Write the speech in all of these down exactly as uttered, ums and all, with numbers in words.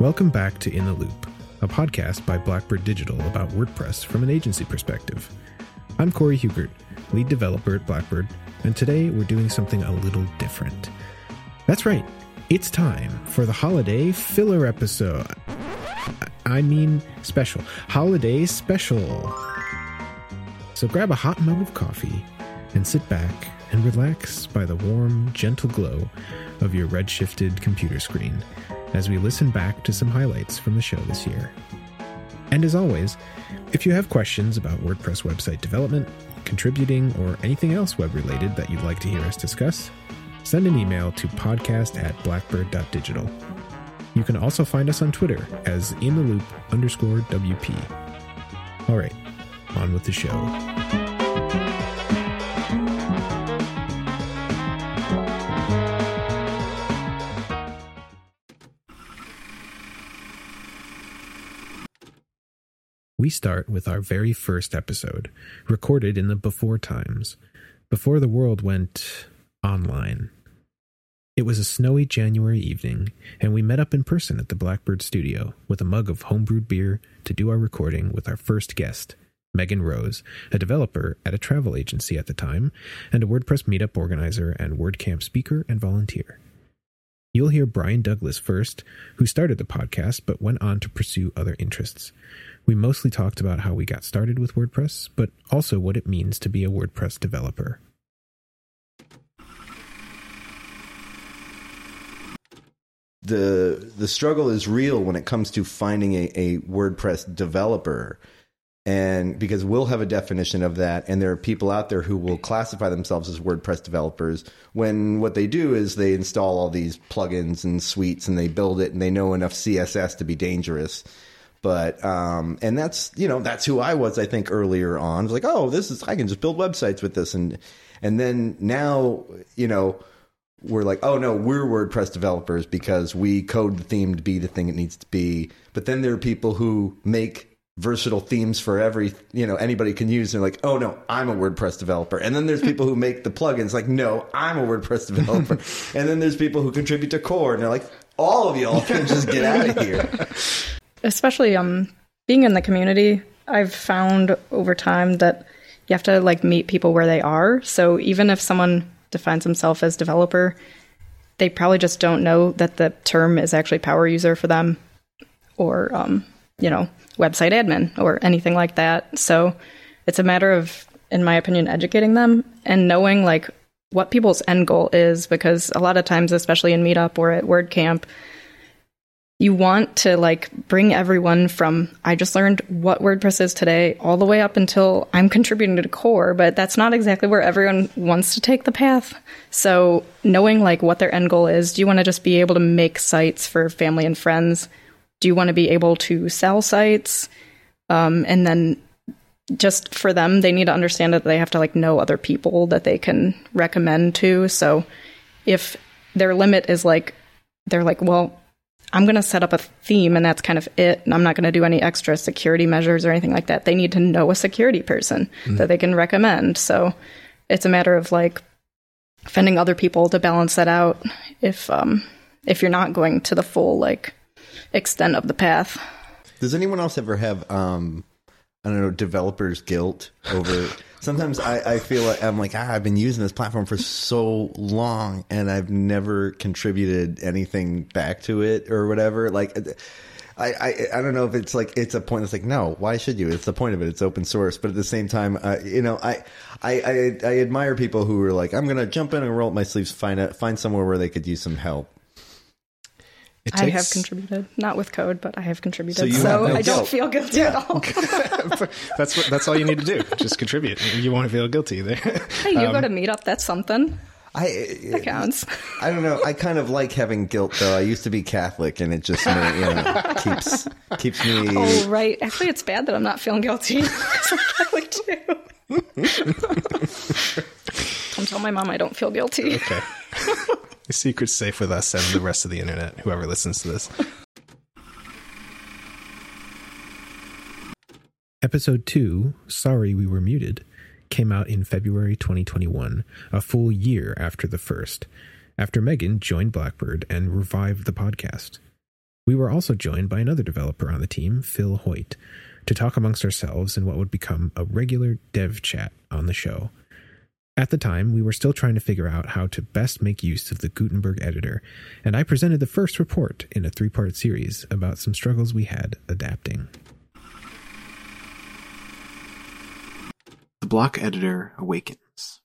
Welcome back to In the Loop, a podcast by Blackbird Digital about WordPress from an agency perspective. I'm Corey Hubert, lead developer at Blackbird, and today we're doing something a little different. That's right, it's time for the holiday filler episode. I mean special. Holiday special. So grab a hot mug of coffee and sit back and relax by the warm, gentle glow of your redshifted computer screen as we listen back to some highlights from the show this year. And as always, if you have questions about WordPress website development, contributing, or anything else web-related that you'd like to hear us discuss, send an email to podcast at blackbird.digital. You can also find us on Twitter as intheloop underscore WP. All right, on with the show. We start with our very first episode, recorded in the before times, before the world went online. It was a snowy January evening, and we met up in person at the Blackbird studio with a mug of homebrewed beer to do our recording with our first guest, Megan Rose, a developer at a travel agency at the time, and a WordPress meetup organizer and WordCamp speaker and volunteer. You'll hear Brian Douglas first, who started the podcast but went on to pursue other interests. We mostly talked about how we got started with WordPress, but also what it means to be a WordPress developer. The the struggle is real when it comes to finding a, a WordPress developer, and because we'll have a definition of that, and there are people out there who will classify themselves as WordPress developers when what they do is they install all these plugins and suites and they build it and they know enough C S S to be dangerous. But um, and that's, you know, that's who I was, I think, earlier on. I was like, oh, this is I can just build websites with this. And and then now, you know, we're like, oh, no, we're WordPress developers because we code the theme to be the thing it needs to be. But then there are people who make versatile themes for every, you know, anybody can use. They're like, oh no, I'm a WordPress developer. And then there's people who make the plugins like, no, I'm a WordPress developer. And then there's people who contribute to core and they're like, all of y'all can just get out of here. Especially um, being in the community, I've found over time that you have to like meet people where they are. So even if someone defines himself as developer, they probably just don't know that the term is actually power user for them or, um, you know, website admin or anything like that. So it's a matter of, in my opinion, educating them and knowing like what people's end goal is, because a lot of times, especially in Meetup or at WordCamp, you want to like bring everyone from, I just learned what WordPress is today, all the way up until I'm contributing to the core, but that's not exactly where everyone wants to take the path. So knowing like what their end goal is, do you want to just be able to make sites for family and friends? Do you want to be able to sell sites? Um, and then just for them, they need to understand that they have to like know other people that they can recommend to. So if their limit is like, they're like, well, I'm going to set up a theme and that's kind of it. And I'm not going to do any extra security measures or anything like that. They need to know a security person mm-hmm. that they can recommend. So it's a matter of like finding other people to balance that out. If, um, if you're not going to the full, like, extent of the path. Does anyone else ever have um I don't know developers guilt over sometimes I, I feel like I'm like ah, I've been using this platform for so long and I've never contributed anything back to it or whatever. Like I, I I don't know if it's like it's a point that's like, no, why should you? It's the point of it. It's open source. But at the same time, uh, you know, I, I I I admire people who are like, I'm going to jump in and roll up my sleeves, find a, find somewhere where they could use some help. Takes... I have contributed, not with code, but I have contributed, so, so have no I don't feel guilty yeah. at all. that's what, that's all you need to do. Just contribute. You won't feel guilty either. Hey, you um, go to Meetup. That's something. I, that counts. I don't know. I kind of like having guilt, though. I used to be Catholic, and it just you know, keeps keeps me. Oh, right. Actually, it's bad that I'm not feeling guilty. I'm Catholic too. Don't tell my mom I don't feel guilty. Okay. The secret's safe with us and the rest of the internet, whoever listens to this. Episode two, Sorry We Were Muted, came out in February twenty twenty-one, a full year after the first, after Megan joined Blackbird and revived the podcast. We were also joined by another developer on the team, Phil Hoyt, to talk amongst ourselves in what would become a regular dev chat on the show. At the time, we were still trying to figure out how to best make use of the Gutenberg editor, and I presented the first report in a three-part series about some struggles we had adapting. The block editor awakens,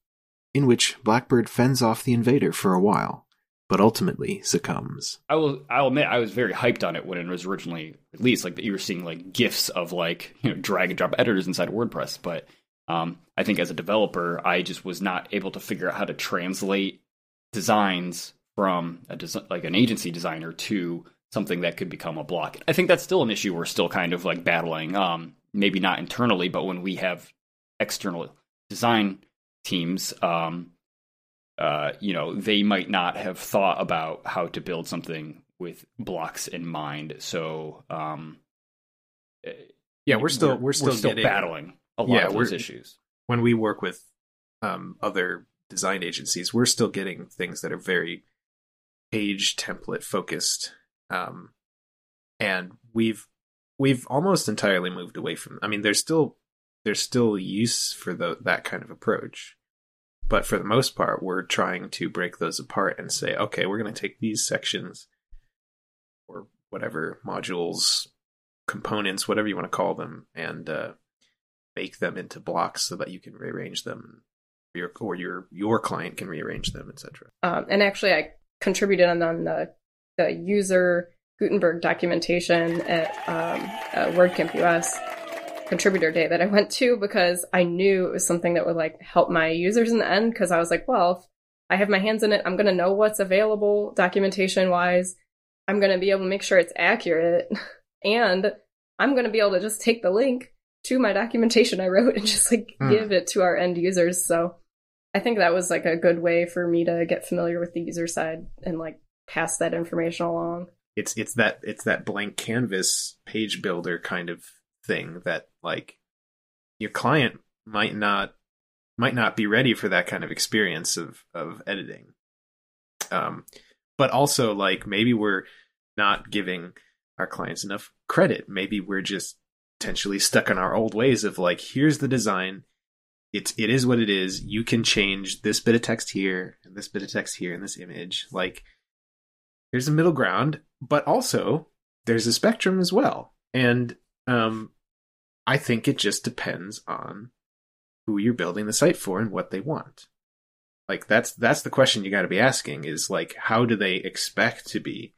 in which Blackbird fends off the invader for a while, but ultimately succumbs. I will I'll admit I was very hyped on it when it was originally released, like that you were seeing like GIFs of like, you know, drag and drop editors inside WordPress. But um, I think as a developer, I just was not able to figure out how to translate designs from a des- like an agency designer to something that could become a block. I think that's still an issue we're still kind of like battling, um, maybe not internally, but when we have external design teams, um, Uh, you know, they might not have thought about how to build something with blocks in mind. So, um, yeah, we're still we're, we're still, we're still getting, battling a lot yeah, of those issues. When we work with um, other design agencies, we're still getting things that are very page template focused, um, and we've we've almost entirely moved away from. I mean, there's still there's still use for the, that kind of approach. But for the most part, we're trying to break those apart and say, okay, we're going to take these sections or whatever, modules, components, whatever you want to call them, and uh, make them into blocks so that you can rearrange them your, or your your client can rearrange them, et cetera. Um, and actually, I contributed on, on the, the user Gutenberg documentation at, um, at WordCamp U S contributor day that I went to, because I knew it was something that would like help my users in the end, because I was like, well, if I have my hands in it, I'm going to know what's available documentation wise. I'm going to be able to make sure it's accurate. And I'm going to be able to just take the link to my documentation I wrote and just like mm. give it to our end users. So I think that was like a good way for me to get familiar with the user side and like pass that information along. It's, it's that, it's that blank canvas page builder kind of thing that like your client might not might not be ready for that kind of experience of of editing, um but also like maybe we're not giving our clients enough credit. Maybe we're just potentially stuck in our old ways of like, here's the design, it's it is what it is, you can change this bit of text here and this bit of text here and this image. Like, there's a middle ground, but also there's a spectrum as well. And Um, I think it just depends on who you're building the site for and what they want. Like, that's that's the question you got to be asking is, like, how do they expect to be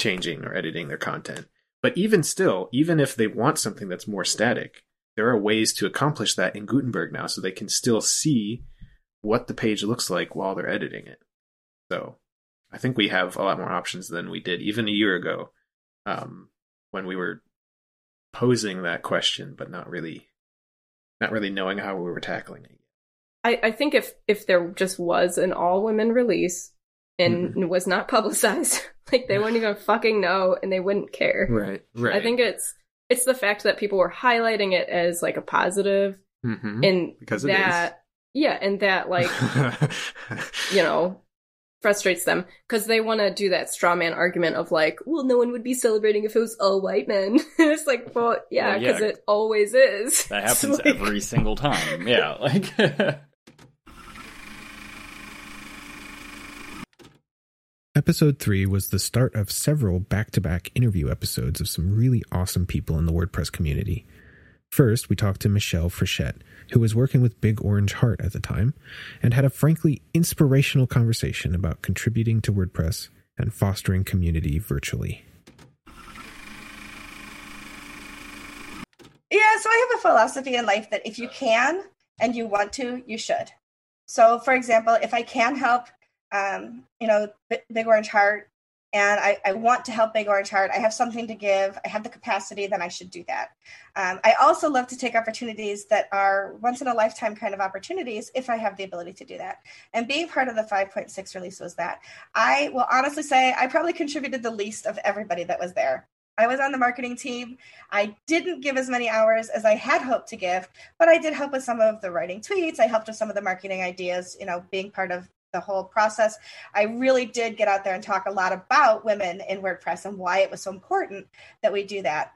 changing or editing their content? But even still, even if they want something that's more static, there are ways to accomplish that in Gutenberg now, so they can still see what the page looks like while they're editing it. So I think we have a lot more options than we did even a year ago, um, when we were posing that question, but not really, not really knowing how we were tackling it. I, I think if if there just was an all women release and mm-hmm. was not publicized, like they wouldn't even fucking know and they wouldn't care. Right, right. I think it's it's the fact that people were highlighting it as like a positive, mm-hmm. and because it that is. yeah, and that like you know. frustrates them, because they want to do that straw man argument of like, well, no one would be celebrating if it was all white men. It's like, well, yeah, because well, yeah. it always is. That happens like... every single time. Yeah, like Episode three was the start of several back-to-back interview episodes of some really awesome people in the WordPress community. First, we talked to Michelle Frechette, who was working with Big Orange Heart at the time, and had a frankly inspirational conversation about contributing to WordPress and fostering community virtually. Yeah, so I have a philosophy in life that if you can and you want to, you should. So, for example, if I can help, um, you know, B- Big Orange Heart, and I, I want to help Big Orange Heart, I have something to give, I have the capacity, then I should do that. Um, I also love to take opportunities that are once-in-a-lifetime kind of opportunities if I have the ability to do that. And being part of the five point six release was that. I will honestly say I probably contributed the least of everybody that was there. I was on the marketing team. I didn't give as many hours as I had hoped to give, but I did help with some of the writing tweets. I helped with some of the marketing ideas, you know, being part of the whole process. I really did get out there and talk a lot about women in WordPress and why it was so important that we do that.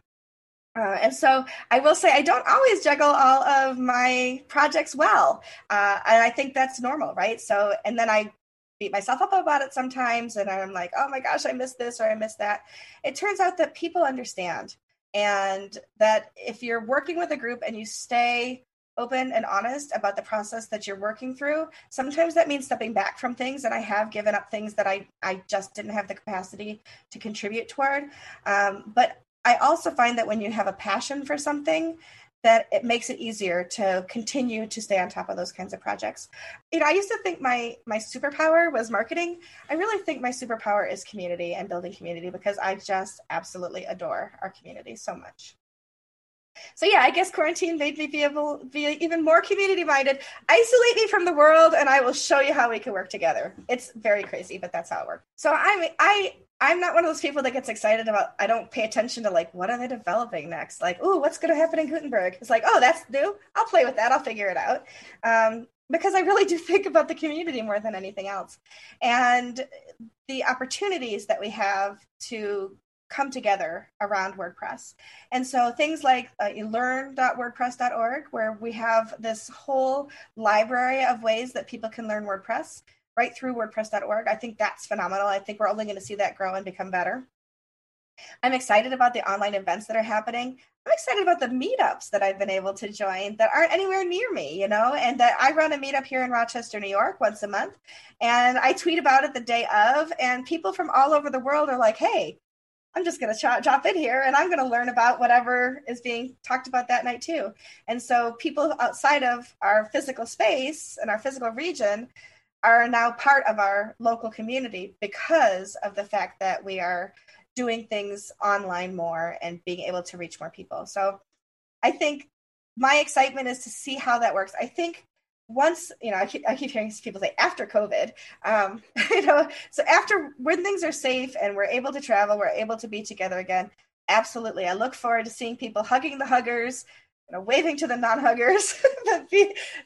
Uh, and so I will say I don't always juggle all of my projects well. Uh, and I think that's normal, right? So, and then I beat myself up about it sometimes. And I'm like, oh my gosh, I missed this or I missed that. It turns out that people understand. And that if you're working with a group and you stay open and honest about the process that you're working through, sometimes that means stepping back from things. And I have given up things that I, I just didn't have the capacity to contribute toward. Um, but I also find that when you have a passion for something, that it makes it easier to continue to stay on top of those kinds of projects. You know, I used to think my my superpower was marketing. I really think my superpower is community and building community, because I just absolutely adore our community so much. So yeah, I guess quarantine made me be able be even more community-minded. Isolate me from the world, and I will show you how we can work together. It's very crazy, but that's how it works. So I I. I'm not one of those people that gets excited about, I don't pay attention to like, what are they developing next? Like, ooh, what's going to happen in Gutenberg? It's like, oh, that's new. I'll play with that. I'll figure it out. Um, because I really do think about the community more than anything else. And the opportunities that we have to come together around WordPress. And so things like uh, learn dot wordpress dot org, where we have this whole library of ways that people can learn WordPress, right through WordPress dot org. I think that's phenomenal. I think we're only going to see that grow and become better. I'm excited about the online events that are happening. I'm excited about the meetups that I've been able to join that aren't anywhere near me, you know, and that I run a meetup here in Rochester, New York once a month. And I tweet about it the day of, and people from all over the world are like, hey, I'm just going to drop in here and I'm going to learn about whatever is being talked about that night too. And so people outside of our physical space and our physical region are now part of our local community because of the fact that we are doing things online more and being able to reach more people. So I think my excitement is to see how that works. I think once, you know, I keep, I keep hearing people say after COVID, um, you know, so after when things are safe and we're able to travel, we're able to be together again. Absolutely. I look forward to seeing people hugging the huggers, you know, waving to the non-huggers,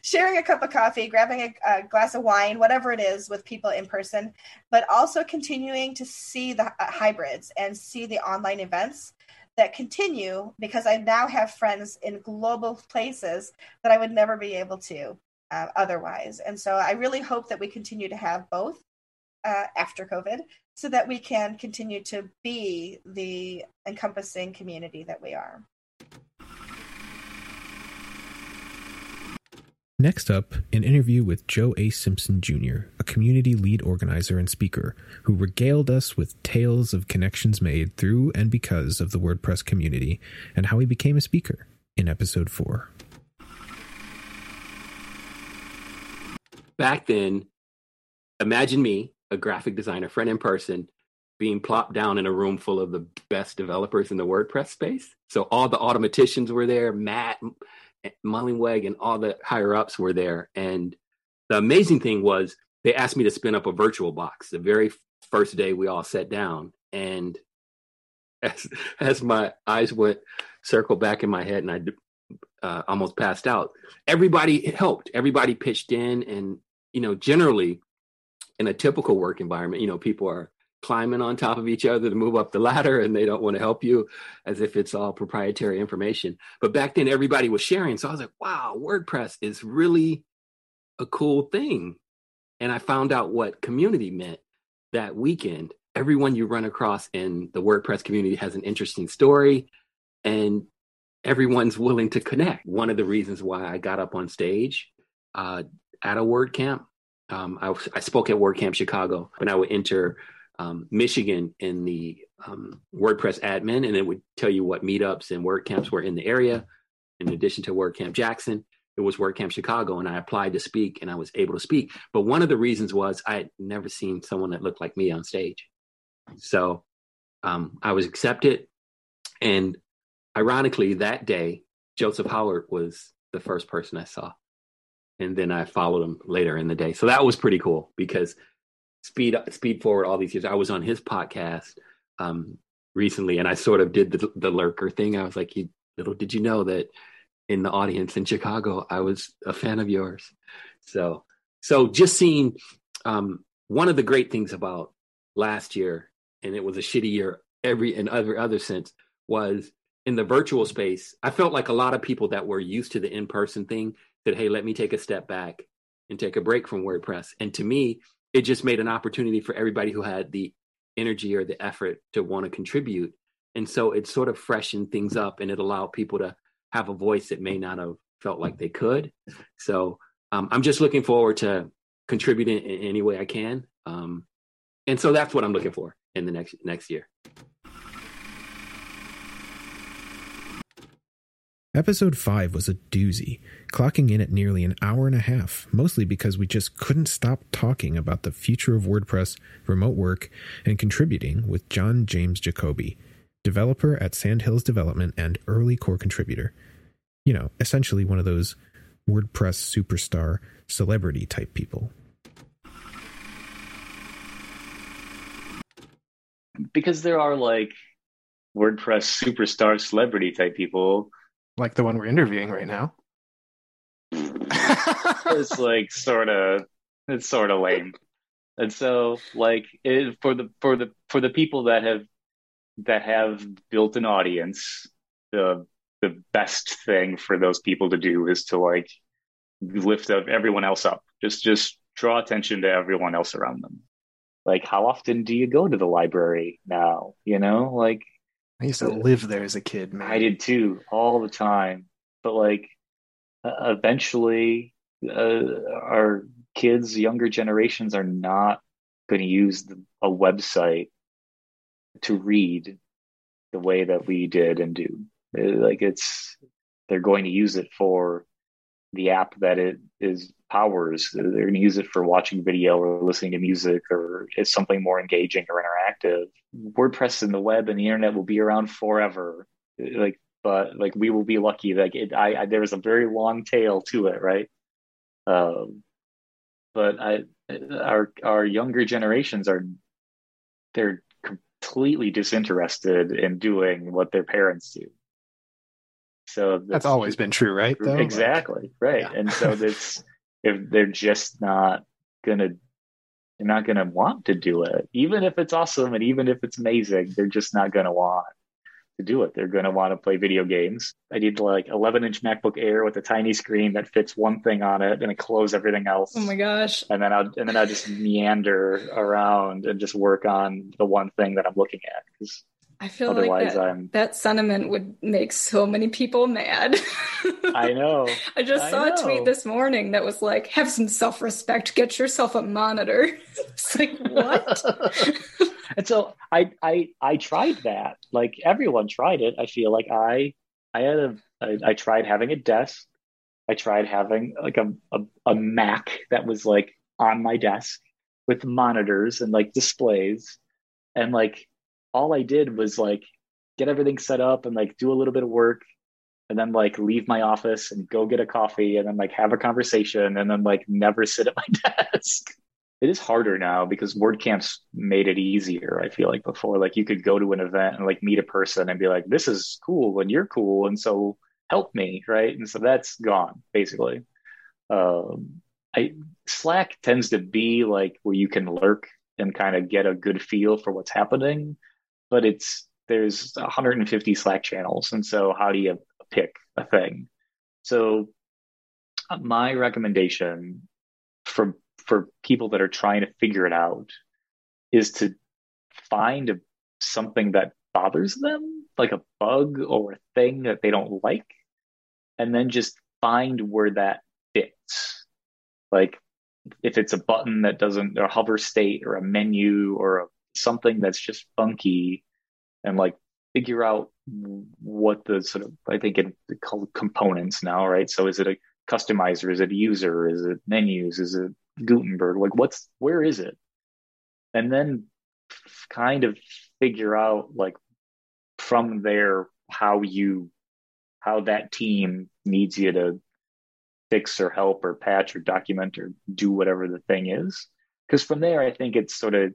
sharing a cup of coffee, grabbing a, a glass of wine, whatever it is with people in person, but also continuing to see the hybrids and see the online events that continue, because I now have friends in global places that I would never be able to uh, otherwise. And so I really hope that we continue to have both uh, after COVID, so that we can continue to be the encompassing community that we are. Next up, an interview with Joe A. Simpson, Junior, a community lead organizer and speaker who regaled us with tales of connections made through and because of the WordPress community and how he became a speaker in episode four. Back then, imagine me, a graphic designer, front-end person, being plopped down in a room full of the best developers in the WordPress space. So all the automaticians were there, Matt Mullenweg and all the higher ups were there. And the amazing thing was they asked me to spin up a virtual box the very first day we all sat down. And as, as my eyes went circle back in my head and I uh, almost passed out, everybody helped. Everybody pitched in. And, you know, generally in a typical work environment, you know, people are climbing on top of each other to move up the ladder, and they don't want to help you as if it's all proprietary information. But back then everybody was sharing. So I was like, wow, WordPress is really a cool thing. And I found out what community meant that weekend. Everyone you run across in the WordPress community has an interesting story, and everyone's willing to connect. One of the reasons why I got up on stage uh, at a WordCamp, um, I, I spoke at WordCamp Chicago, when I would enter Um, Michigan in the um, WordPress admin, and it would tell you what meetups and WordCamps were in the area. In addition to WordCamp Jackson, it was WordCamp Chicago, and I applied to speak, and I was able to speak. But one of the reasons was I had never seen someone that looked like me on stage. So um, I was accepted, and ironically, that day, Joseph Howard was the first person I saw, and then I followed him later in the day. So that was pretty cool, because Speed speed forward all these years. I was on his podcast um, recently, and I sort of did the, the lurker thing. I was like, you, little did you know that in the audience in Chicago, I was a fan of yours. So so just seeing Um, one of the great things about last year, and it was a shitty year every and other other sense, was in the virtual space, I felt like a lot of people that were used to the in-person thing said, hey, let me take a step back and take a break from WordPress. And to me, it just made an opportunity for everybody who had the energy or the effort to want to contribute. And so it sort of freshened things up, and it allowed people to have a voice that may not have felt like they could. So um, I'm just looking forward to contributing in any way I can. Um, and so that's what I'm looking for in the next next year. Episode five was a doozy, clocking in at nearly an hour and a half, mostly because we just couldn't stop talking about the future of WordPress, remote work, and contributing with John James Jacoby, developer at Sandhills Development and early core contributor. You know, essentially one of those WordPress superstar celebrity type people. Because there are like WordPress superstar celebrity type people. Like the one we're interviewing right now. It's like sort of, it's sort of lame. And so like it, for the, for the, for the people that have, that have built an audience, the, the best thing for those people to do is to like lift up everyone else up. Just, just draw attention to everyone else around them. Like, how often do you go to the library now? You know, like, I used to live there as a kid, man. I did too, all the time. But like, uh, eventually, uh, our kids, younger generations, are not going to use the, a website to read the way that we did and do. It, like, it's they're going to use it for the app that it is powers. They're going to use it for watching video or listening to music, or it's something more engaging or interactive. WordPress and the web and the internet will be around forever. Like, but like we will be lucky. Like it, I, I there is a very long tail to it, right? Um, but I, our our younger generations are they're completely disinterested in doing what their parents do. So that's, that's always been true, right? Though? Exactly, right. Yeah. And so that's if they're just not gonna, they're not gonna want to do it, even if it's awesome and even if it's amazing, they're just not gonna want to do it. They're gonna want to play video games. I need like eleven inch MacBook Air with a tiny screen that fits one thing on it, and it closes everything else. Oh my gosh! And then I'll and then I'll just meander around and just work on the one thing that I'm looking at. 'Cause I feel Otherwise, like that, I'm... that sentiment would make so many people mad. I know. I just I saw know. a tweet this morning that was like, have some self-respect, get yourself a monitor. It's like, what? And so I, I I tried that. Like everyone tried it. I feel like I I had a I, I tried having a desk. I tried having like a, a a Mac that was like on my desk with monitors and like displays and like all I did was like get everything set up and like do a little bit of work and then like leave my office and go get a coffee and then like have a conversation and then like never sit at my desk. It is harder now because WordCamp's made it easier. I feel like before, like you could go to an event and like meet a person and be like, this is cool and you're cool. And so help me. Right. And so that's gone basically. Um, I Slack tends to be like where you can lurk and kind of get a good feel for what's happening. But it's there's one hundred fifty Slack channels, and so how do you pick a thing? So my recommendation for for people that are trying to figure it out is to find a, something that bothers them, like a bug or a thing that they don't like, and then just find where that fits. Like if it's a button that doesn't, or hover state, or a menu, or a something that's just funky, and like figure out what the sort of, I think it's called components now, right? So is it a customizer? Is it a user? Is it menus? Is it Gutenberg? Like what's, where is it? And then kind of figure out like from there, how you, how that team needs you to fix or help or patch or document or do whatever the thing is. Because from there, I think it's sort of,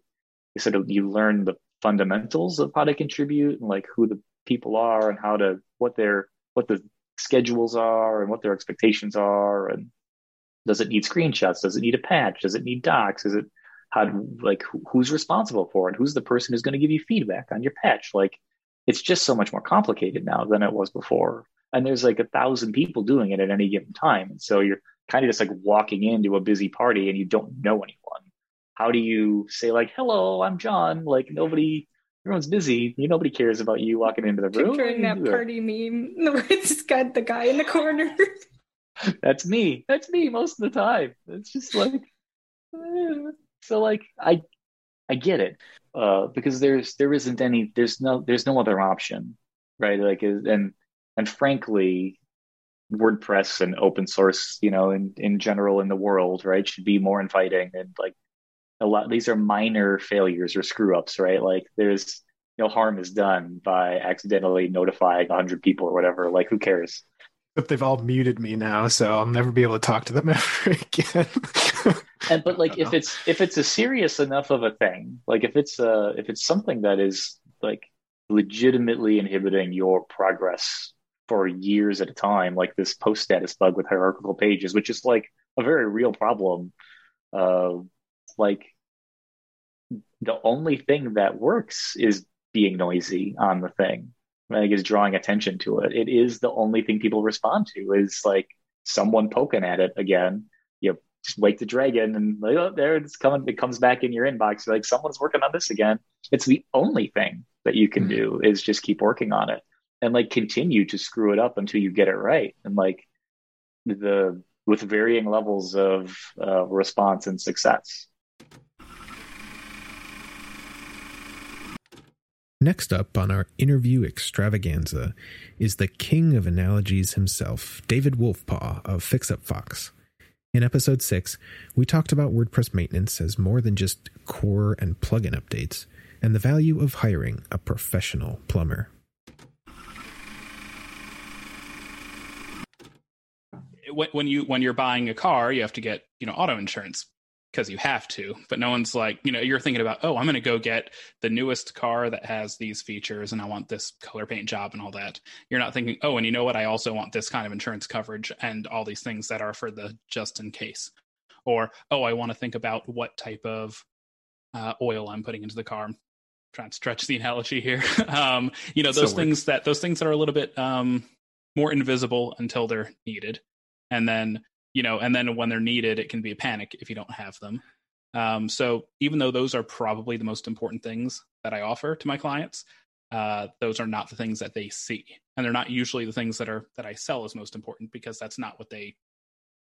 sort of you learn the fundamentals of how to contribute and like who the people are and how to what their what the schedules are and what their expectations are, and does it need screenshots, does it need a patch, does it need docs, is it how do, like, who's responsible for it? Who's the person who's going to give you feedback on your patch? Like, it's just so much more complicated now than it was before. And there's like a thousand people doing it at any given time. And so you're kind of just like walking into a busy party and you don't know anyone. How do you say like, hello, I'm John? Like nobody, everyone's busy. You Nobody cares about you walking into the room. Picturing that party meme. It's got the guy in the corner. That's me. That's me most of the time. It's just like, eh. So like, I, I get it uh, because there's, there isn't any, there's no, there's no other option, right? Like, and, and frankly, WordPress and open source, you know, in, in general in the world, right, should be more inviting. And like a lot, these are minor failures or screw ups, right? Like there's no harm is done by accidentally notifying a hundred people or whatever. Like who cares? But they've all muted me now, so I'll never be able to talk to them ever again. And but like if know. it's if it's a serious enough of a thing, like if it's uh if it's something that is like legitimately inhibiting your progress for years at a time, like this post status bug with hierarchical pages, which is like a very real problem. Uh, like the only thing that works is being noisy on the thing. Like is drawing attention to it. It is the only thing people respond to is like someone poking at it again. You know, just wake the dragon and like, oh, there it's coming. It comes back in your inbox. You're like someone's working on this again. It's the only thing that you can do is just keep working on it and like continue to screw it up until you get it right. And like the, with varying levels of uh, response and success. Next up on our interview extravaganza is the king of analogies himself, David Wolfpaw of Fix-Up Fox. In episode six, we talked about WordPress maintenance as more than just core and plugin updates, and the value of hiring a professional plumber. When you when you're buying a car, you have to get, you know, auto insurance. Because you have to, but no one's like, you know, you're thinking about, oh, I'm going to go get the newest car that has these features and I want this color paint job and all that. You're not thinking, oh, and you know what? I also want this kind of insurance coverage and all these things that are for the just in case. Or, oh, I want to think about what type of uh, oil I'm putting into the car. I'm trying to stretch the analogy here. um, you know, those so things that those things that are a little bit um, more invisible until they're needed. And then You know, and then when they're needed, it can be a panic if you don't have them. Um, so even though those are probably the most important things that I offer to my clients, uh, those are not the things that they see. And they're not usually the things that are that I sell as most important because that's not what they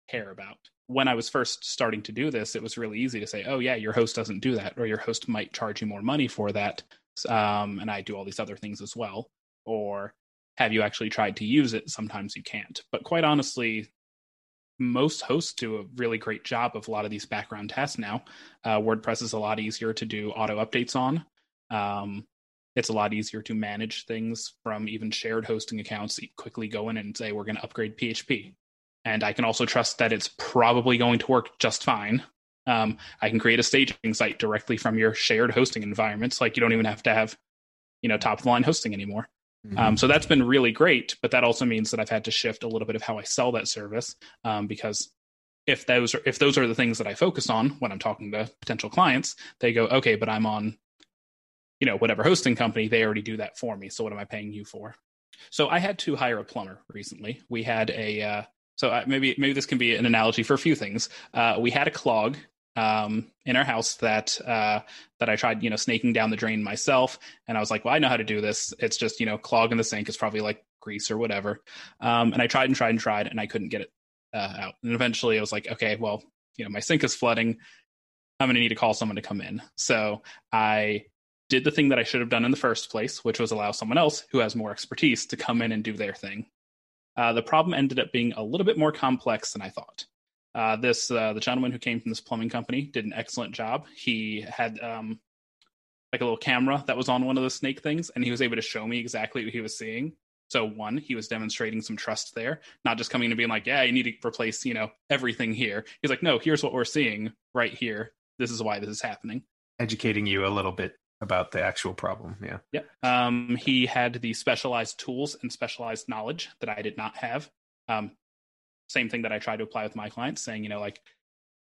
care about. When I was first starting to do this, it was really easy to say, oh, yeah, your host doesn't do that, or your host might charge you more money for that. Um, and I do all these other things as well. Or have you actually tried to use it? Sometimes you can't. But quite honestly, most hosts do a really great job of a lot of these background tasks now. Uh, WordPress is a lot easier to do auto updates on. Um, it's a lot easier to manage things from even shared hosting accounts. You quickly go in and say, we're going to upgrade P H P. And I can also trust that it's probably going to work just fine. Um, I can create a staging site directly from your shared hosting environments. Like you don't even have to have, you know, top of the line hosting anymore. Mm-hmm. Um, so that's been really great, but that also means that I've had to shift a little bit of how I sell that service um, because if those are, if those are the things that I focus on when I'm talking to potential clients, they go, okay, but I'm on, you know, whatever hosting company, they already do that for me. So what am I paying you for? So I had to hire a plumber recently. We had a, uh, so I, maybe, maybe this can be an analogy for a few things. Uh, we had a clog um, in our house that, uh, that I tried, you know, snaking down the drain myself. And I was like, well, I know how to do this. It's just, you know, clog in the sink is probably like grease or whatever. Um, and I tried and tried and tried, and I couldn't get it uh, out. And eventually I was like, okay, well, you know, my sink is flooding. I'm going to need to call someone to come in. So I did the thing that I should have done in the first place, which was allow someone else who has more expertise to come in and do their thing. Uh, the problem ended up being a little bit more complex than I thought. Uh, this uh, the gentleman who came from this plumbing company did an excellent job. He had um, like a little camera that was on one of the snake things, and he was able to show me exactly what he was seeing. So one, he was demonstrating some trust there, not just coming in and being like, yeah, you need to replace, you know, everything here. He's like, no, here's what we're seeing right here. This is why this is happening. Educating you a little bit about the actual problem. Yeah. Yeah. Um, he had the specialized tools and specialized knowledge that I did not have. Um, Same thing that I try to apply with my clients, saying, you know, like,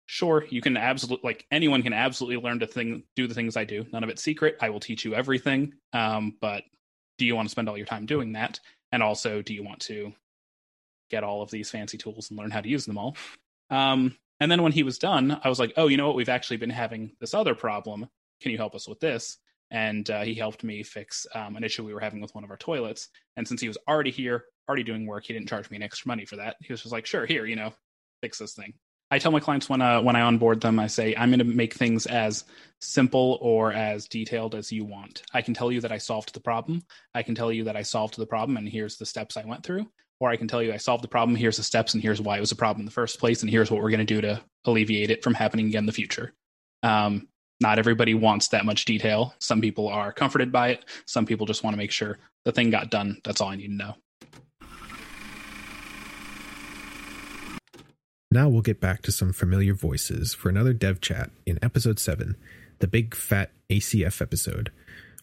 Sure, you can absolutely, like anyone can absolutely learn to thing, do the things I do. None of it's secret. I will teach you everything. Um, but do you want to spend all your time doing that? And also, do you want to get all of these fancy tools and learn how to use them all? Um, and then when he was done, I was like, oh, you know what? We've actually been having this other problem. Can you help us with this? And uh, he helped me fix um, an issue we were having with one of our toilets. And since he was already here, already doing work, he didn't charge me any extra money for that. He was just like, sure, here, you know, fix this thing. I tell my clients when uh, when I onboard them, I say, I'm going to make things as simple or as detailed as you want. I can tell you that I solved the problem. I can tell you that I solved the problem and here's the steps I went through. Or I can tell you I solved the problem, here's the steps, and here's why it was a problem in the first place, and here's what we're going to do to alleviate it from happening again in the future. Um, not everybody wants that much detail. Some people are comforted by it. Some people just want to make sure the thing got done. That's all I need to know. Now we'll get back to some familiar voices for another dev chat in episode seven, the big fat A C F episode,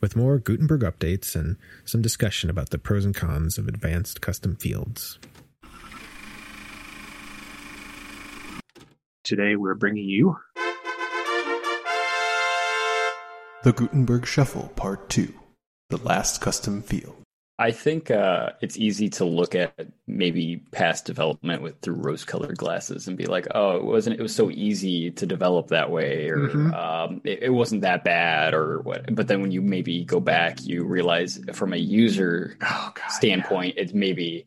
with more Gutenberg updates and some discussion about the pros and cons of advanced custom fields. Today we're bringing you the Gutenberg Shuffle Part two, the last custom field. I think uh, it's easy to look at maybe past development with through rose-colored glasses and be like, "Oh, it wasn't. It was so easy to develop that way, or mm-hmm. um, it, it wasn't that bad, or what." But then when you maybe go back, you realize from a user oh, God, standpoint, yeah. it's maybe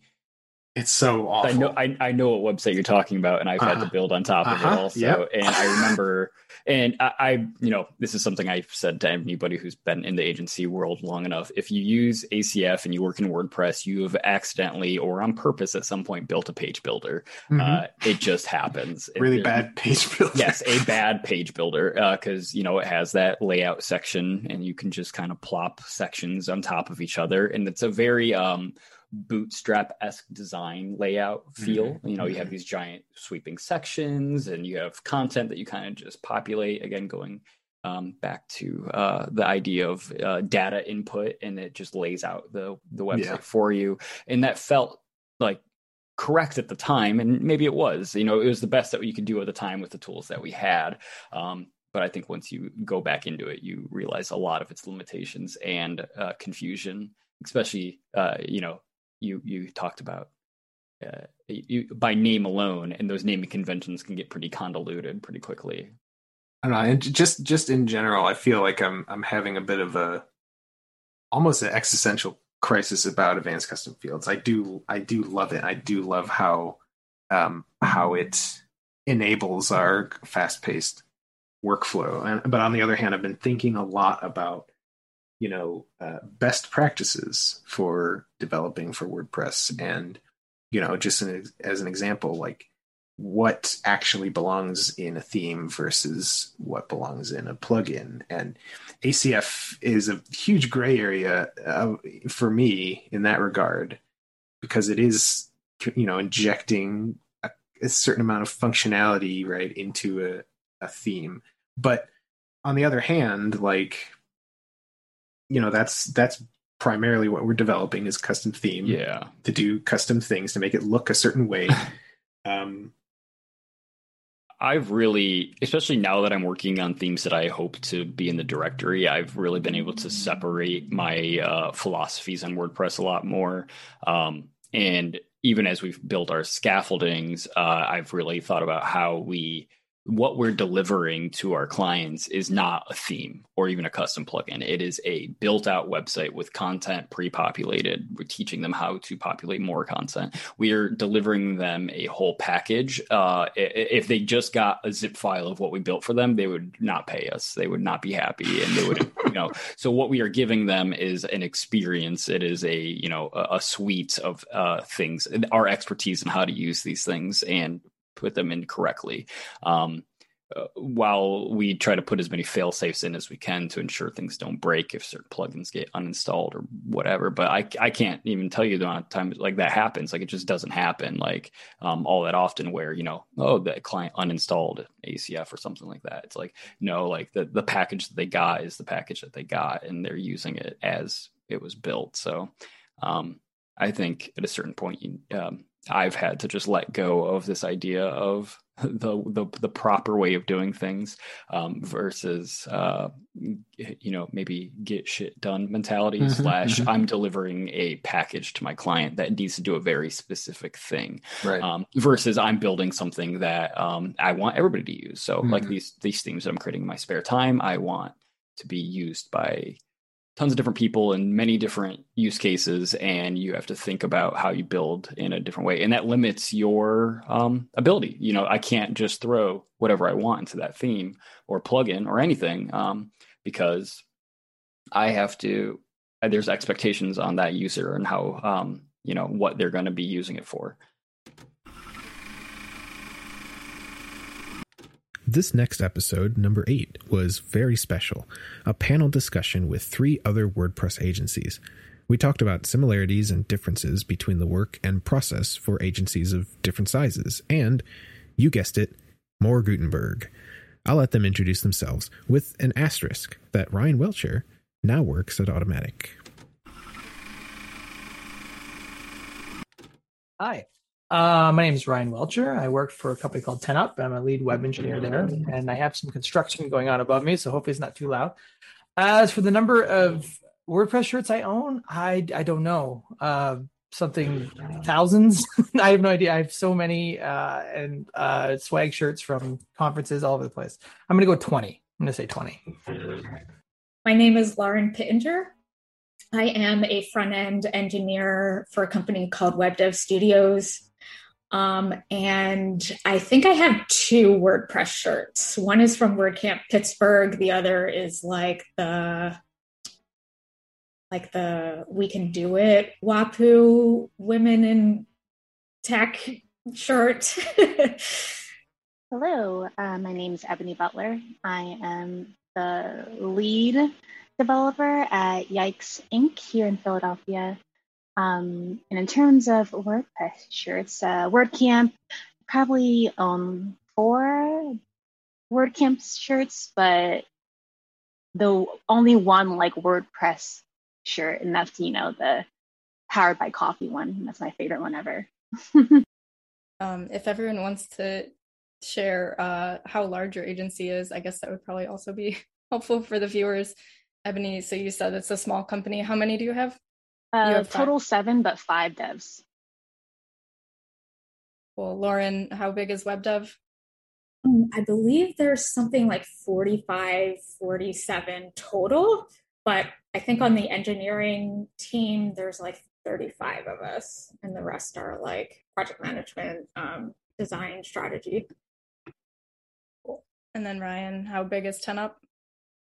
it's so awful. I know. I, I know what website you're talking about, and I've uh-huh. had to build on top uh-huh. of it also. Yep. And I remember. And I, I, you know, this is something I've said to anybody who's been in the agency world long enough. If you use A C F and you work in WordPress, you have accidentally or on purpose at some point built a page builder. Mm-hmm. Uh, it just happens. really it, bad page builder. Yes, a bad page builder because, uh, you know, it has that layout section and you can just kind of plop sections on top of each other. And it's a very um, bootstrap-esque design layout feel. Mm-hmm. You know, you have these giant sweeping sections and you have content that you kind of just populate. Again, going um, back to uh, the idea of uh, data input, and it just lays out the, the website yeah. for you. And that felt like correct at the time. And maybe it was, you know, it was the best that you could do at the time with the tools that we had. Um, But I think once you go back into it, you realize a lot of its limitations and uh, confusion, especially, uh, you know, you you talked about uh, you, by name alone, and those naming conventions can get pretty convoluted pretty quickly. I don't know. And just just in general, I feel like I'm I'm having a bit of a almost an existential crisis about advanced custom fields. I do I do love it. I do love how um, how it enables our fast-paced workflow, and but on the other hand, I've been thinking a lot about you know uh, best practices for developing for WordPress, and you know just an, as an example, like what actually belongs in a theme versus what belongs in a plugin. And A C F is a huge gray area uh, for me in that regard, because it is you know injecting a, a certain amount of functionality right into a, a theme. But on the other hand, like, you know, that's that's primarily what we're developing is custom theme. Yeah. To do custom things to make it look a certain way. um, I've really, especially now that I'm working on themes that I hope to be in the directory, I've really been able to separate my uh, philosophies on WordPress a lot more. Um, and even as we've built our scaffoldings, uh, I've really thought about how we... what we're delivering to our clients is not a theme or even a custom plugin. It is a built-out website with content pre-populated. We're teaching them how to populate more content. We are delivering them a whole package. Uh, if they just got a zip file of what we built for them, they would not pay us. They would not be happy, and they would, you know. So what we are giving them is an experience. It is a, you know, a, a suite of uh, things, our expertise in how to use these things and put them in correctly, um, uh, while we try to put as many fail safes in as we can to ensure things don't break if certain plugins get uninstalled or whatever. But I, I can't even tell you the amount of times like that happens. Like it just doesn't happen like um, all that often where, you know, oh, the client uninstalled A C F or something like that. It's like, no, like the, the package that they got is the package that they got, and they're using it as it was built. So um, I think at a certain point, you um, I've had to just let go of this idea of the the, the proper way of doing things um, versus uh, you know maybe get shit done mentality mm-hmm, slash mm-hmm. I'm delivering a package to my client that needs to do a very specific thing, right. um, versus I'm building something that um, I want everybody to use. So mm-hmm. like these these themes that I'm creating in my spare time, I want to be used by tons of different people in many different use cases, and you have to think about how you build in a different way. And that limits your um, ability. You know, I can't just throw whatever I want into that theme or plugin or anything um, because I have to, there's expectations on that user and how, um, you know, what they're going to be using it for. This next episode, number eight, was very special, a panel discussion with three other WordPress agencies. We talked about similarities and differences between the work and process for agencies of different sizes, and, you guessed it, more Gutenberg. I'll let them introduce themselves, with an asterisk that Ryan Welcher now works at Automatic. Hi. Uh, my name is Ryan Welcher. I work for a company called ten up. I'm a lead web engineer there, and I have some construction going on above me, so hopefully it's not too loud. As for the number of WordPress shirts I own, I, I don't know. Uh, something thousands. I have no idea. I have so many uh, and uh, swag shirts from conferences all over the place. I'm going to go twenty. I'm going to say twenty. My name is Lauren Pittinger. I am a front-end engineer for a company called WebDev Studios. Um, and I think I have two WordPress shirts. One is from WordCamp Pittsburgh. The other is like the, like the We Can Do It W A P U Women in Tech shirt. Hello, uh, my name is Ebony Butler. I am the lead developer at Yikes Incorporated here in Philadelphia. Um, and in terms of WordPress shirts, uh, WordCamp, probably own four WordCamp shirts, but the only one like WordPress shirt, and that's, you know, the Powered by Coffee one. That's my favorite one ever. um, if everyone wants to share uh, how large your agency is, I guess that would probably also be helpful for the viewers. Ebony, so you said it's a small company. How many do you have? Uh, you have total five. seven, but five devs. Well, Lauren, how big is WebDev? Um, I believe there's something like forty-five, forty-seven total, but I think on the engineering team, there's like thirty-five of us, and the rest are like project management, um, design, strategy. Cool. And then Ryan, how big is ten up?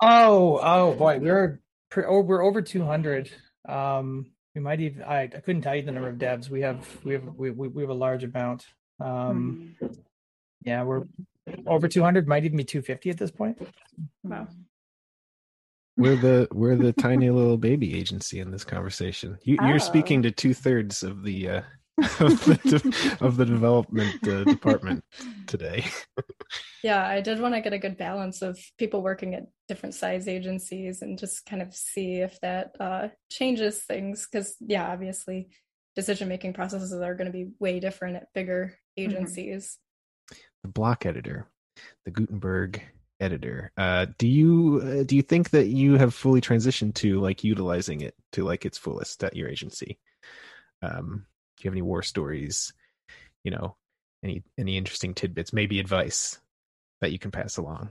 Oh, oh boy, we're we're over two hundred. Um, we might even I, I couldn't tell you the number of devs we have. We have we we, we have a large amount. Um, yeah, we're over two hundred. Might even be two hundred fifty at this point. Wow. We're the we're the tiny little baby agency in this conversation. You, oh. You're speaking to two thirds of the uh, of the de- of the development uh, department today. Yeah, I did want to get a good balance of people working at different size agencies and just kind of see if that uh, changes things. Because, yeah, obviously decision-making processes are going to be way different at bigger agencies. The block editor, the Gutenberg editor. Uh, do you uh, do you think that you have fully transitioned to like utilizing it to like its fullest at your agency? Um, do you have any war stories? You know, any any interesting tidbits? Maybe advice that you can pass along?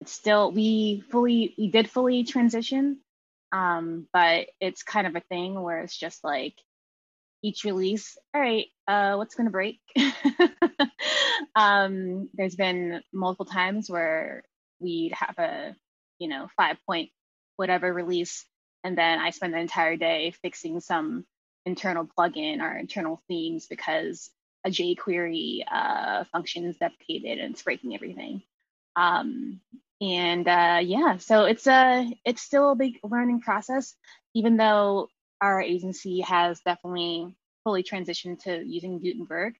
It's still, we fully, we did fully transition, um, but it's kind of a thing where it's just like each release, all right, uh, what's going to break? um, there's been multiple times where we'd have a, you know, five point whatever release, and then I spend the entire day fixing some internal plugin or internal themes because a jQuery uh, function is deprecated and it's breaking everything. Um, and uh, yeah, so it's a it's still a big learning process, even though our agency has definitely fully transitioned to using Gutenberg.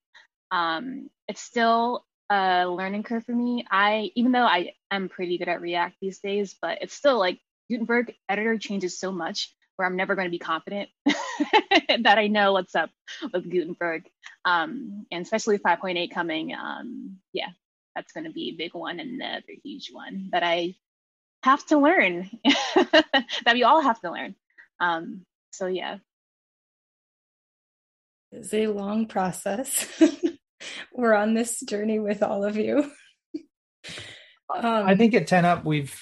Um, it's still a learning curve for me. I even though I am pretty good at React these days, but it's still like Gutenberg editor changes so much where I'm never going to be confident that I know what's up with Gutenberg. Um, and especially five point eight coming, um, yeah, that's going to be a big one and another huge one that I have to learn, that we all have to learn. Um, so, yeah. It's a long process. We're on this journey with all of you. um, I think at ten up, we've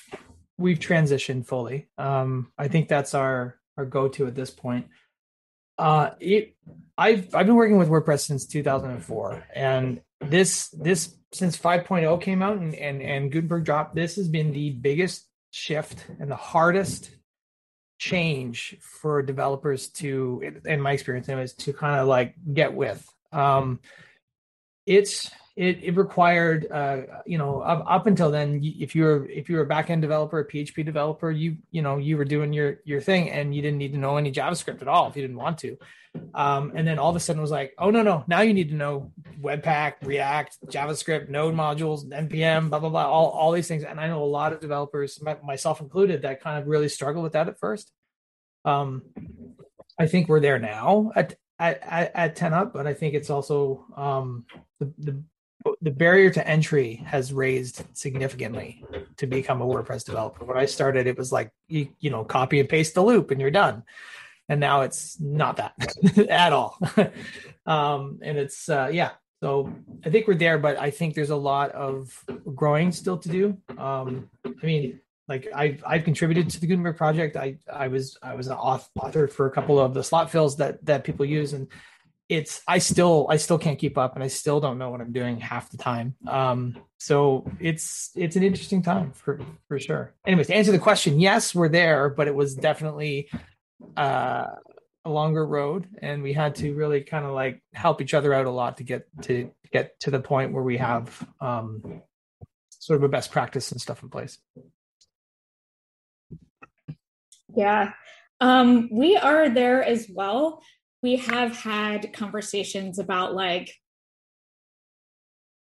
we've transitioned fully. Um, I think that's our, our go-to at this point. Uh, it, I've I've been working with WordPress since two thousand four, and this this since five point oh came out and, and and Gutenberg dropped, this has been the biggest shift and the hardest change for developers to, in my experience anyways, to kind of like get with. Um, it's it it required uh, you know up, up until then, if you were if you were a backend developer, a P H P developer, you you know you were doing your your thing and you didn't need to know any JavaScript at all if you didn't want to. Um, and then all of a sudden it was like, oh no no, now you need to know Webpack, React, JavaScript, Node modules, N P M, blah blah blah, all all these things. And I know a lot of developers, myself included, that kind of really struggled with that at first. Um, I think we're there now at at, at, at ten up, but I think it's also um, the, the the barrier to entry has raised significantly to become a WordPress developer. When I started, it was like, you, you know, copy and paste the loop and you're done. And now it's not that at all. um, and it's, uh, yeah. So I think we're there, but I think there's a lot of growing still to do. Um, I mean, like I've, I've contributed to the Gutenberg project. I, I was, I was an author for a couple of the slot fills that, that people use. And it's, I still, I still can't keep up, and I still don't know what I'm doing half the time. Um, so it's, it's an interesting time for, for sure. Anyways, to answer the question, yes, we're there, but it was definitely uh a longer road, and we had to really kind of like help each other out a lot to get to get to the point where we have um sort of a best practice and stuff in place. Yeah. Um we are there as well. We have had conversations about like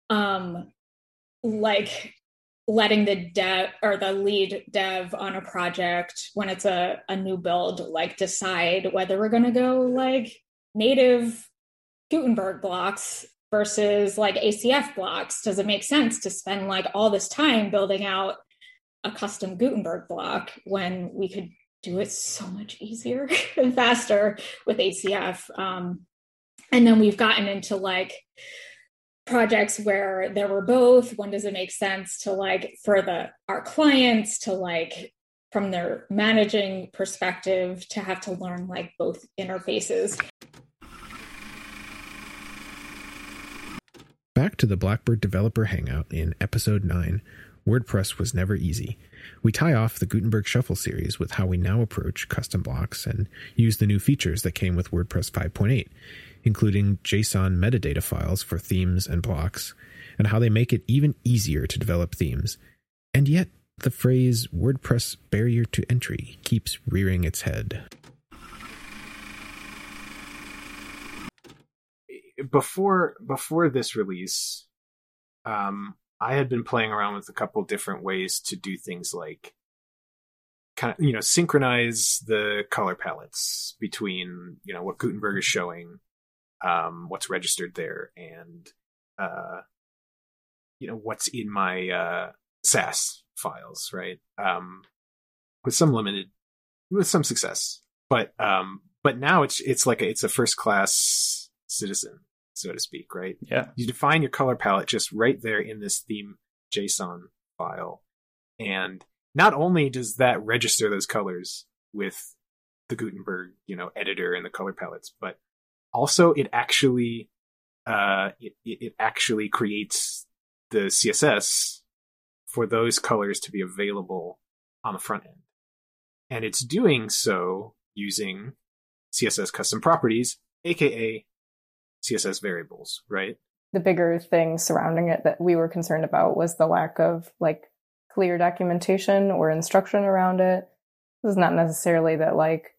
um like letting the dev or the lead dev on a project when it's a, a new build, like decide whether we're going to go like native Gutenberg blocks versus like A C F blocks. Does it make sense to spend like all this time building out a custom Gutenberg block when we could do it so much easier and faster with A C F? Um, and then we've gotten into like projects where there were both. When does it make sense to like for the our clients to like from their managing perspective to have to learn like both interfaces? Back to the Blackbird Developer Hangout in episode nine, WordPress was never easy. We tie off the Gutenberg Shuffle series with how we now approach custom blocks and use the new features that came with WordPress five point eight, including JSON metadata files for themes and blocks, and how they make it even easier to develop themes. And yet, the phrase WordPress barrier to entry keeps rearing its head. Before before this release, um, I had been playing around with a couple different ways to do things like kind of, you know, synchronize the color palettes between, you know, what Gutenberg is showing, um, what's registered there, and, uh, you know, what's in my uh, S A S files, right? Um, with some limited, with some success, but um, but now it's it's like a, it's a first class citizen, so to speak, right? Yeah. You define your color palette just right there in this theme JSON file, and not only does that register those colors with the Gutenberg, you know, editor and the color palettes, but also, it actually uh, it, it actually creates the C S S for those colors to be available on the front end. And it's doing so using C S S custom properties, a k a. C S S variables, right? The bigger thing surrounding it that we were concerned about was the lack of like clear documentation or instruction around it. This is not necessarily that like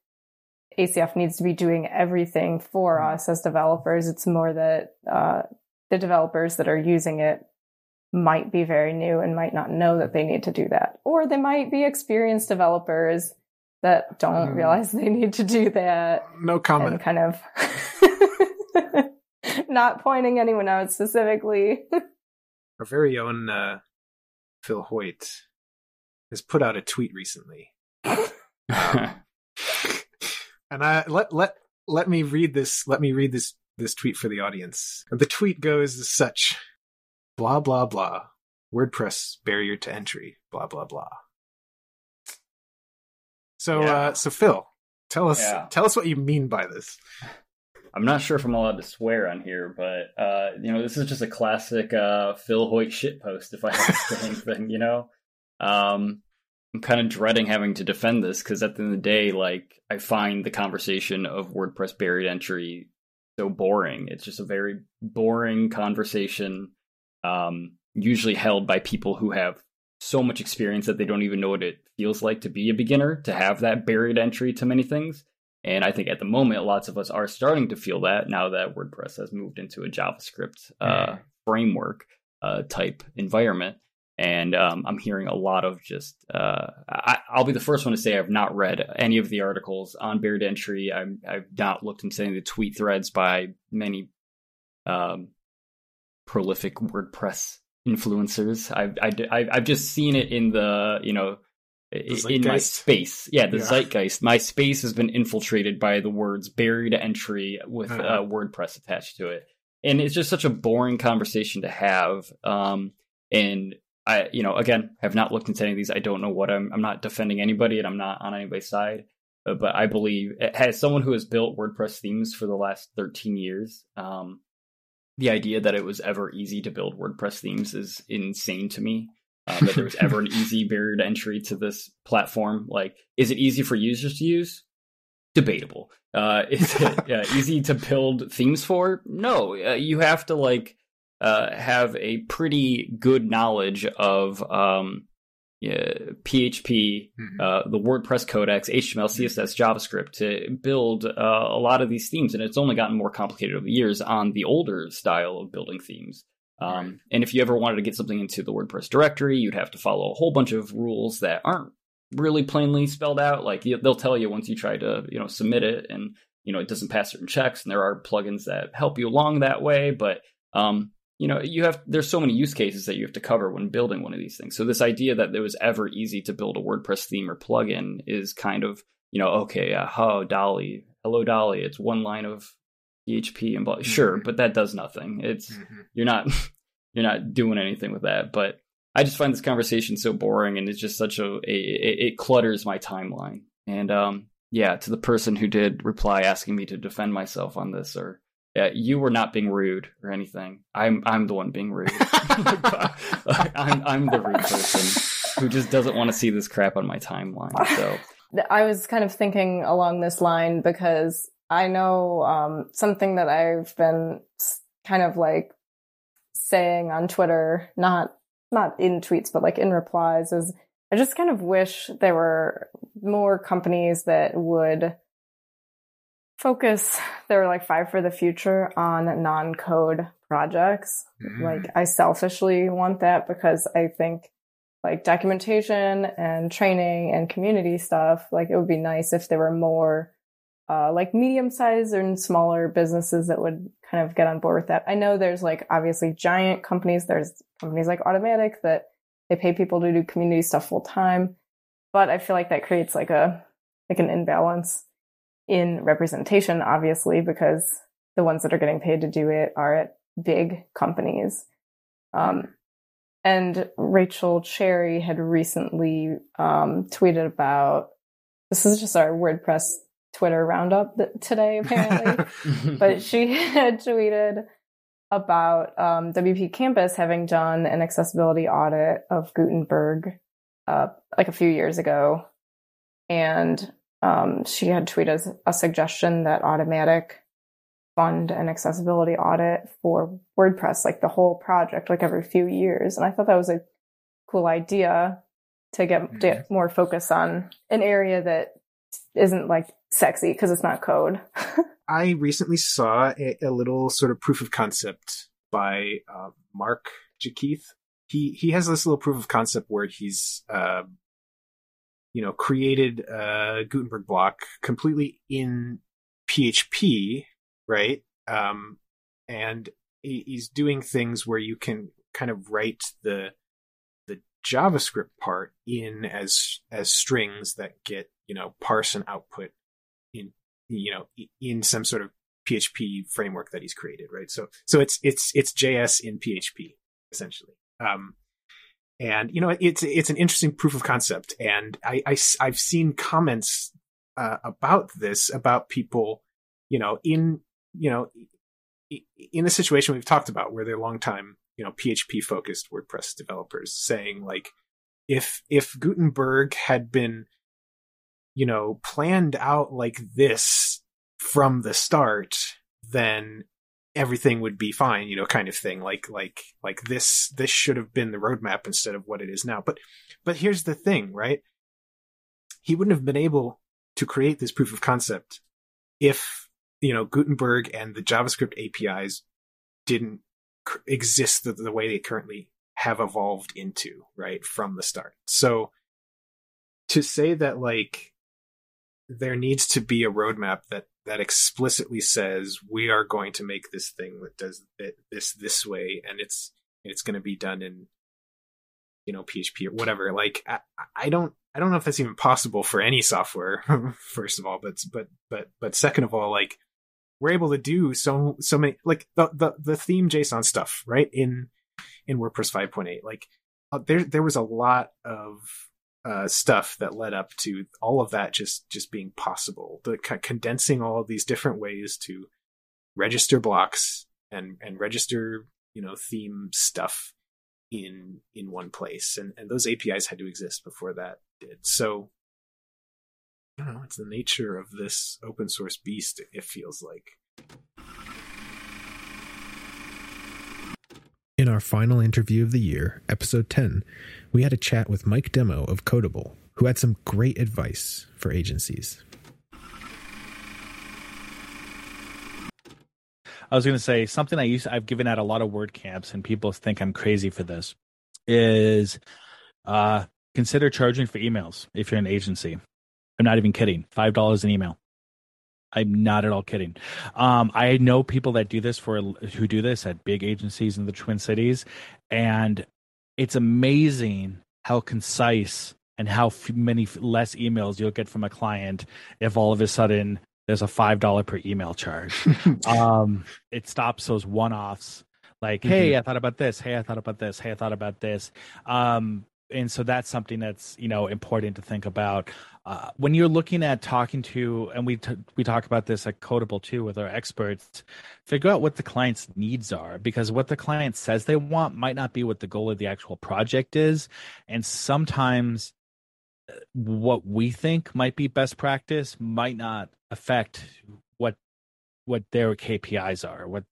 A C F needs to be doing everything for us as developers. It's more that uh, the developers that are using it might be very new and might not know that they need to do that. Or they might be experienced developers that don't um, realize they need to do that. No comment. And kind of Not pointing anyone out specifically. Our very own uh, Phil Hoyt has put out a tweet recently. um, and I let let let me read this let me read this this tweet for the audience. And the tweet goes as such: blah blah blah. WordPress barrier to entry, blah blah blah. So yeah. uh, so Phil, tell us yeah. tell us what you mean by this. I'm not sure if I'm allowed to swear on here, but uh, you know, this is just a classic uh, Phil Hoyt shitpost, if I have to say anything, you know? Um, I'm kind of dreading having to defend this, because at the end of the day, like, I find the conversation of WordPress buried entry so boring. It's just a very boring conversation, um, usually held by people who have so much experience that they don't even know what it feels like to be a beginner, to have that buried entry to many things. And I think at the moment, lots of us are starting to feel that now that WordPress has moved into a JavaScript uh, framework uh, type environment. And um, I'm hearing a lot of just, uh, I, I'll be the first one to say I've not read any of the articles on buried entry. I'm, I've not looked into any of the tweet threads by many um, prolific WordPress influencers. I've, I've, I've just seen it in the, you know, in my space. Yeah, the yeah. zeitgeist. My space has been infiltrated by the words buried entry with uh-huh. uh, WordPress attached to it. And it's just such a boring conversation to have. Um, and I, you know, again, have not looked into any of these. I don't know what I'm, I'm not defending anybody, and I'm not on anybody's side. Uh, but I believe, as someone who has built WordPress themes for the last thirteen years, um, the idea that it was ever easy to build WordPress themes is insane to me. Um, that there was ever an easy barrier to entry to this platform. Like, is it easy for users to use? Debatable. Uh, is it uh, easy to build themes for? No. Uh, you have to, like, uh, have a pretty good knowledge of um, yeah, P H P, mm-hmm. uh, the WordPress codecs, H T M L, C S S, JavaScript to build uh, a lot of these themes. And it's only gotten more complicated over the years on the older style of building themes. Um, and if you ever wanted to get something into the WordPress directory, you'd have to follow a whole bunch of rules that aren't really plainly spelled out. Like, they'll tell you once you try to, you know, submit it, and, you know, it doesn't pass certain checks, and there are plugins that help you along that way. But, um, you know, you have, there's so many use cases that you have to cover when building one of these things. So this idea that it was ever easy to build a WordPress theme or plugin is kind of, you know, okay, uh, oh, Dolly, hello, Dolly. It's one line of P H P and blah, sure, but that does nothing. It's mm-hmm. you're not you're not doing anything with that. But I just find this conversation so boring, and it's just such a, a it, it clutters my timeline. And um, yeah, to the person who did reply asking me to defend myself on this, or yeah, you were not being rude or anything. I'm I'm the one being rude. I'm I'm the rude person who just doesn't want to see this crap on my timeline. So I was kind of thinking along this line, because I know um, something that I've been kind of like saying on Twitter, not not in tweets, but like in replies, is I just kind of wish there were more companies that would focus their like five for the future on non-code projects. Mm-hmm. Like, I selfishly want that, because I think like documentation and training and community stuff, like, it would be nice if there were more Uh, like medium-sized and smaller businesses that would kind of get on board with that. I know there's like obviously giant companies. There's companies like Automatic that they pay people to do community stuff full time, but I feel like that creates like a like an imbalance in representation, obviously, because the ones that are getting paid to do it are at big companies. Um, and Rachel Cherry had recently um, tweeted about, this is just our WordPress Twitter roundup today, apparently, but she had tweeted about um, W P Campus having done an accessibility audit of Gutenberg uh, like a few years ago, and um, she had tweeted a suggestion that Automatic fund an accessibility audit for WordPress, like the whole project, like every few years. And I thought that was a cool idea to get, get more focus on an area that isn't like sexy because it's not code. I recently saw a, a little sort of proof of concept by uh, Mark Jakeith. He he has this little proof of concept where he's uh, you know created a Gutenberg block completely in P H P, right? Um, and he, he's doing things where you can kind of write the the JavaScript part in as as strings that get, you know, parse and output in, you know, in some sort of P H P framework that he's created, right? So so it's it's it's J S in P H P essentially. Um, and you know, it's it's an interesting proof of concept, and I, I I've seen comments uh, about this about people, you know, in you know in a situation we've talked about where they're longtime, you know, P H P focused WordPress developers saying like, if if Gutenberg had been, you know, planned out like this from the start, then everything would be fine, you know, kind of thing. Like, like, like this, this should have been the roadmap instead of what it is now. But, but here's the thing, right? He wouldn't have been able to create this proof of concept if, you know, Gutenberg and the JavaScript A P Is didn't cr- exist the, the way they currently have evolved into, right? From the start. So to say that, like, there needs to be a roadmap that, that explicitly says we are going to make this thing that does this this way, and it's it's going to be done in, you know, P H P or whatever. Like, I, I don't I don't know if that's even possible for any software. First of all, but but but but second of all, like, we're able to do so so many, like the the, the theme JSON stuff, right, in in WordPress five point eight. Like, uh, there there was a lot of Uh, stuff that led up to all of that just just being possible. The c- condensing all of these different ways to register blocks and and register, you know, theme stuff in in one place, and and those A P Is had to exist before that did. So I don't know, it's the nature of this open source beast, it feels like. In our final interview of the year, episode ten, we had a chat with Mike Demo of Codable, who had some great advice for agencies. I was going to say something I used to, I've given out a lot of WordCamps, and people think I'm crazy for this, is uh, consider charging for emails if you're an agency. I'm not even kidding. five dollars an email. I'm not at all kidding. Um, I know people that do this for who do this at big agencies in the Twin Cities, and it's amazing how concise and how f- many f- less emails you'll get from a client if all of a sudden there's a five dollars per email charge. um, it stops those one-offs, like, mm-hmm. hey, I thought about this. Hey, I thought about this. Hey, I thought about this. Um, and so that's something that's, you know, important to think about. Uh, when you're looking at talking to, and we t- we talk about this at Codable too with our experts, figure out what the client's needs are, because what the client says they want might not be what the goal of the actual project is. And sometimes what we think might be best practice might not affect what what their K P Is are, what,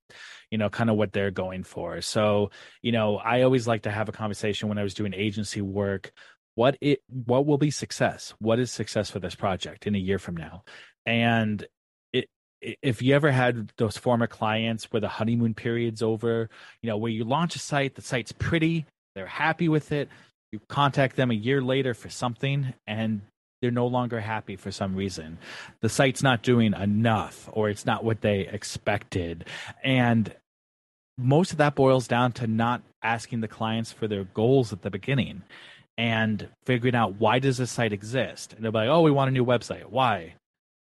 you know, kind of what they're going for. So, you know, I always like to have a conversation when I was doing agency work. What it what will be success? What is success for this project in a year from now? And it, if you ever had those former clients where the honeymoon period's over, you know, where you launch a site, the site's pretty, they're happy with it, you contact them a year later for something, and they're no longer happy for some reason. The site's not doing enough, or it's not what they expected. And most of that boils down to not asking the clients for their goals at the beginning, and figuring out, why does this site exist? And they'll be like, oh, we want a new website. Why?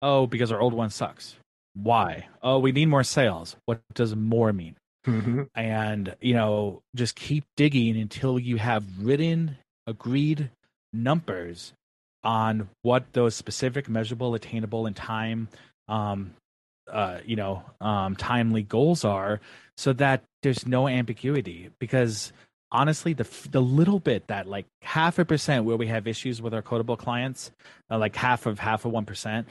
Oh, because our old one sucks. Why? Oh, we need more sales. What does more mean? Mm-hmm. And, you know, just keep digging until you have written, agreed numbers on what those specific, measurable, attainable, and time, um, uh, you know, um, timely goals are, so that there's no ambiguity. Because honestly, the the little bit that, like, half a percent where we have issues with our Codable clients, uh, like half of half of one percent,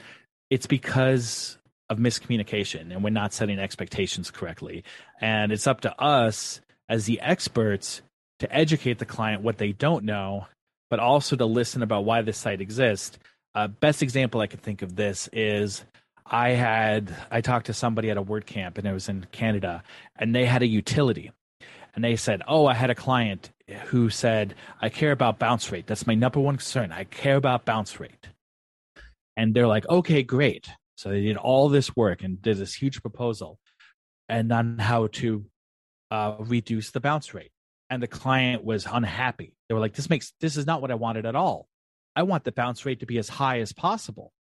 it's because of miscommunication and we're not setting expectations correctly. And it's up to us as the experts to educate the client what they don't know, but also to listen about why this site exists. Uh, best example I could think of this is I had I talked to somebody at a WordCamp, and it was in Canada, and they had a utility. And they said, oh, I had a client who said, I care about bounce rate. That's my number one concern. I care about bounce rate. And they're like, okay, great. So they did all this work and did this huge proposal. and on how to uh, reduce the bounce rate. And the client was unhappy. They were like, this makes this is not what I wanted at all. I want the bounce rate to be as high as possible.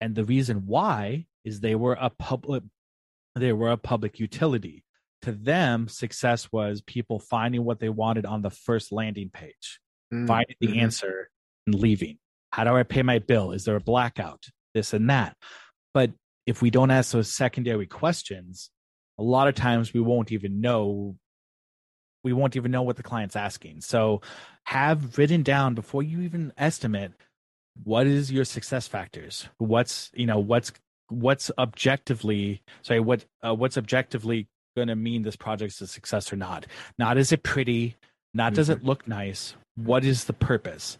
And the reason why is they were a public they were a public utility. To them, success was people finding what they wanted on the first landing page, mm-hmm. finding the answer and leaving. How do I pay my bill? Is there a blackout? This and that. But if we don't ask those secondary questions, a lot of times we won't even know we won't even know what the client's asking. So have written down before you even estimate, what is your success factors? What's, you know, what's, what's objectively, sorry, what, uh, what's objectively going to mean this project's a success or not? Not is it pretty? Not does it look nice? What is the purpose?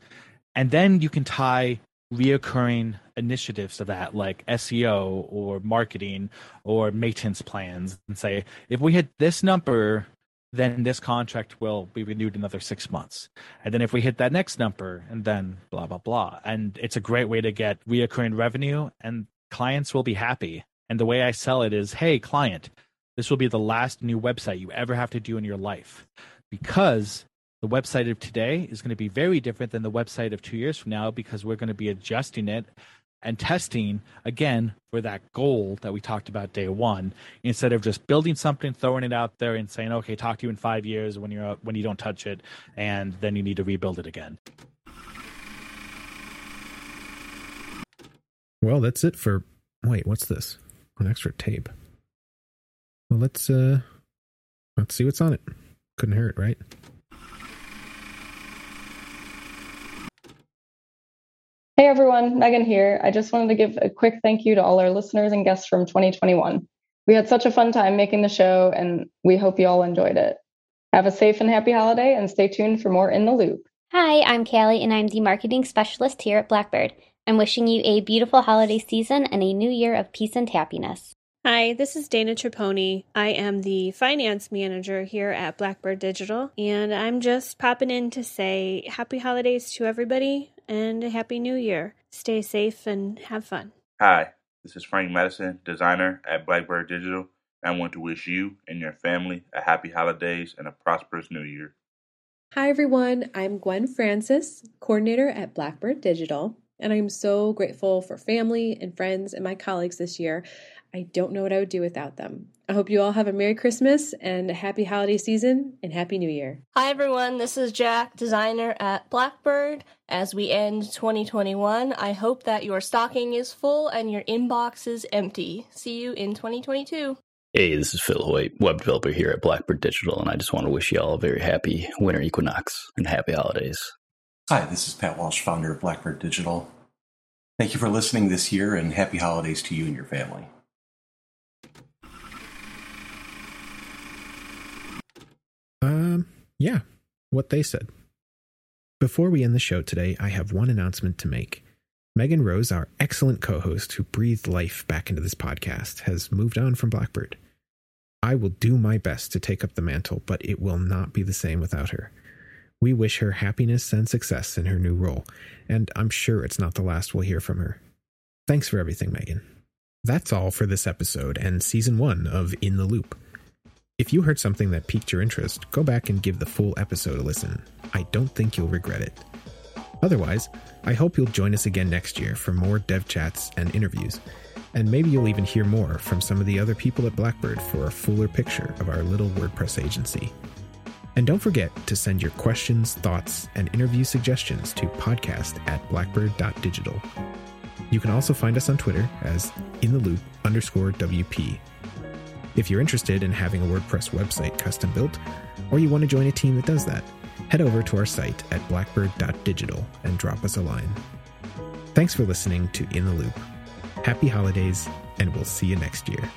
And then you can tie reoccurring initiatives to that, like S E O or marketing or maintenance plans, and say, if we hit this number, then this contract will be renewed another six months. And then if we hit that next number, and then blah, blah, blah. And it's a great way to get recurring revenue, and clients will be happy. And the way I sell it is, hey, client, this will be the last new website you ever have to do in your life, because the website of today is going to be very different than the website of two years from now, because we're going to be adjusting it and testing again for that goal that we talked about day one, instead of just building something, throwing it out there and saying, okay, talk to you in five years when you're when you don't touch it, and then you need to rebuild it again. Well, that's it for, wait, what's this? An extra tape. Well, let's uh let's see what's on it. Couldn't hear it, right? Hey everyone, Megan here. I just wanted to give a quick thank you to all our listeners and guests from twenty twenty-one. We had such a fun time making the show, and we hope you all enjoyed it. Have a safe and happy holiday, and stay tuned for more In the Loop. Hi, I'm Callie, and I'm the marketing specialist here at Blackbird. I'm wishing you a beautiful holiday season and a new year of peace and happiness. Hi, this is Dana Triponi. I am the finance manager here at Blackbird Digital, and I'm just popping in to say happy holidays to everybody and a happy new year. Stay safe and have fun. Hi, this is Frank Madison, designer at Blackbird Digital. I want to wish you and your family a happy holidays and a prosperous new year. Hi, everyone. I'm Gwen Francis, coordinator at Blackbird Digital, and I'm so grateful for family and friends and my colleagues this year. I don't know what I would do without them. I hope you all have a Merry Christmas and a happy holiday season and Happy New Year. Hi, everyone. This is Jack, designer at Blackbird. As we end twenty twenty-one, I hope that your stocking is full and your inbox is empty. See you in twenty twenty-two. Hey, this is Phil Hoyt, web developer here at Blackbird Digital, and I just want to wish you all a very happy winter equinox and happy holidays. Hi, this is Pat Walsh, founder of Blackbird Digital. Thank you for listening this year, and happy holidays to you and your family. Um, yeah, what they said. Before we end the show today, I have one announcement to make. Megan Rose, our excellent co-host who breathed life back into this podcast, has moved on from Blackbird. I will do my best to take up the mantle, but it will not be the same without her. We wish her happiness and success in her new role, and I'm sure it's not the last we'll hear from her. Thanks for everything, Megan. That's all for this episode and season one of In the Loop. If you heard something that piqued your interest, go back and give the full episode a listen. I don't think you'll regret it. Otherwise, I hope you'll join us again next year for more dev chats and interviews, and maybe you'll even hear more from some of the other people at Blackbird for a fuller picture of our little WordPress agency. And don't forget to send your questions, thoughts, and interview suggestions to podcast at blackbird dot digital. You can also find us on Twitter as intheloop underscore W P. If you're interested in having a WordPress website custom built, or you want to join a team that does that, head over to our site at blackbird dot digital and drop us a line. Thanks for listening to In the Loop. Happy holidays, and we'll see you next year.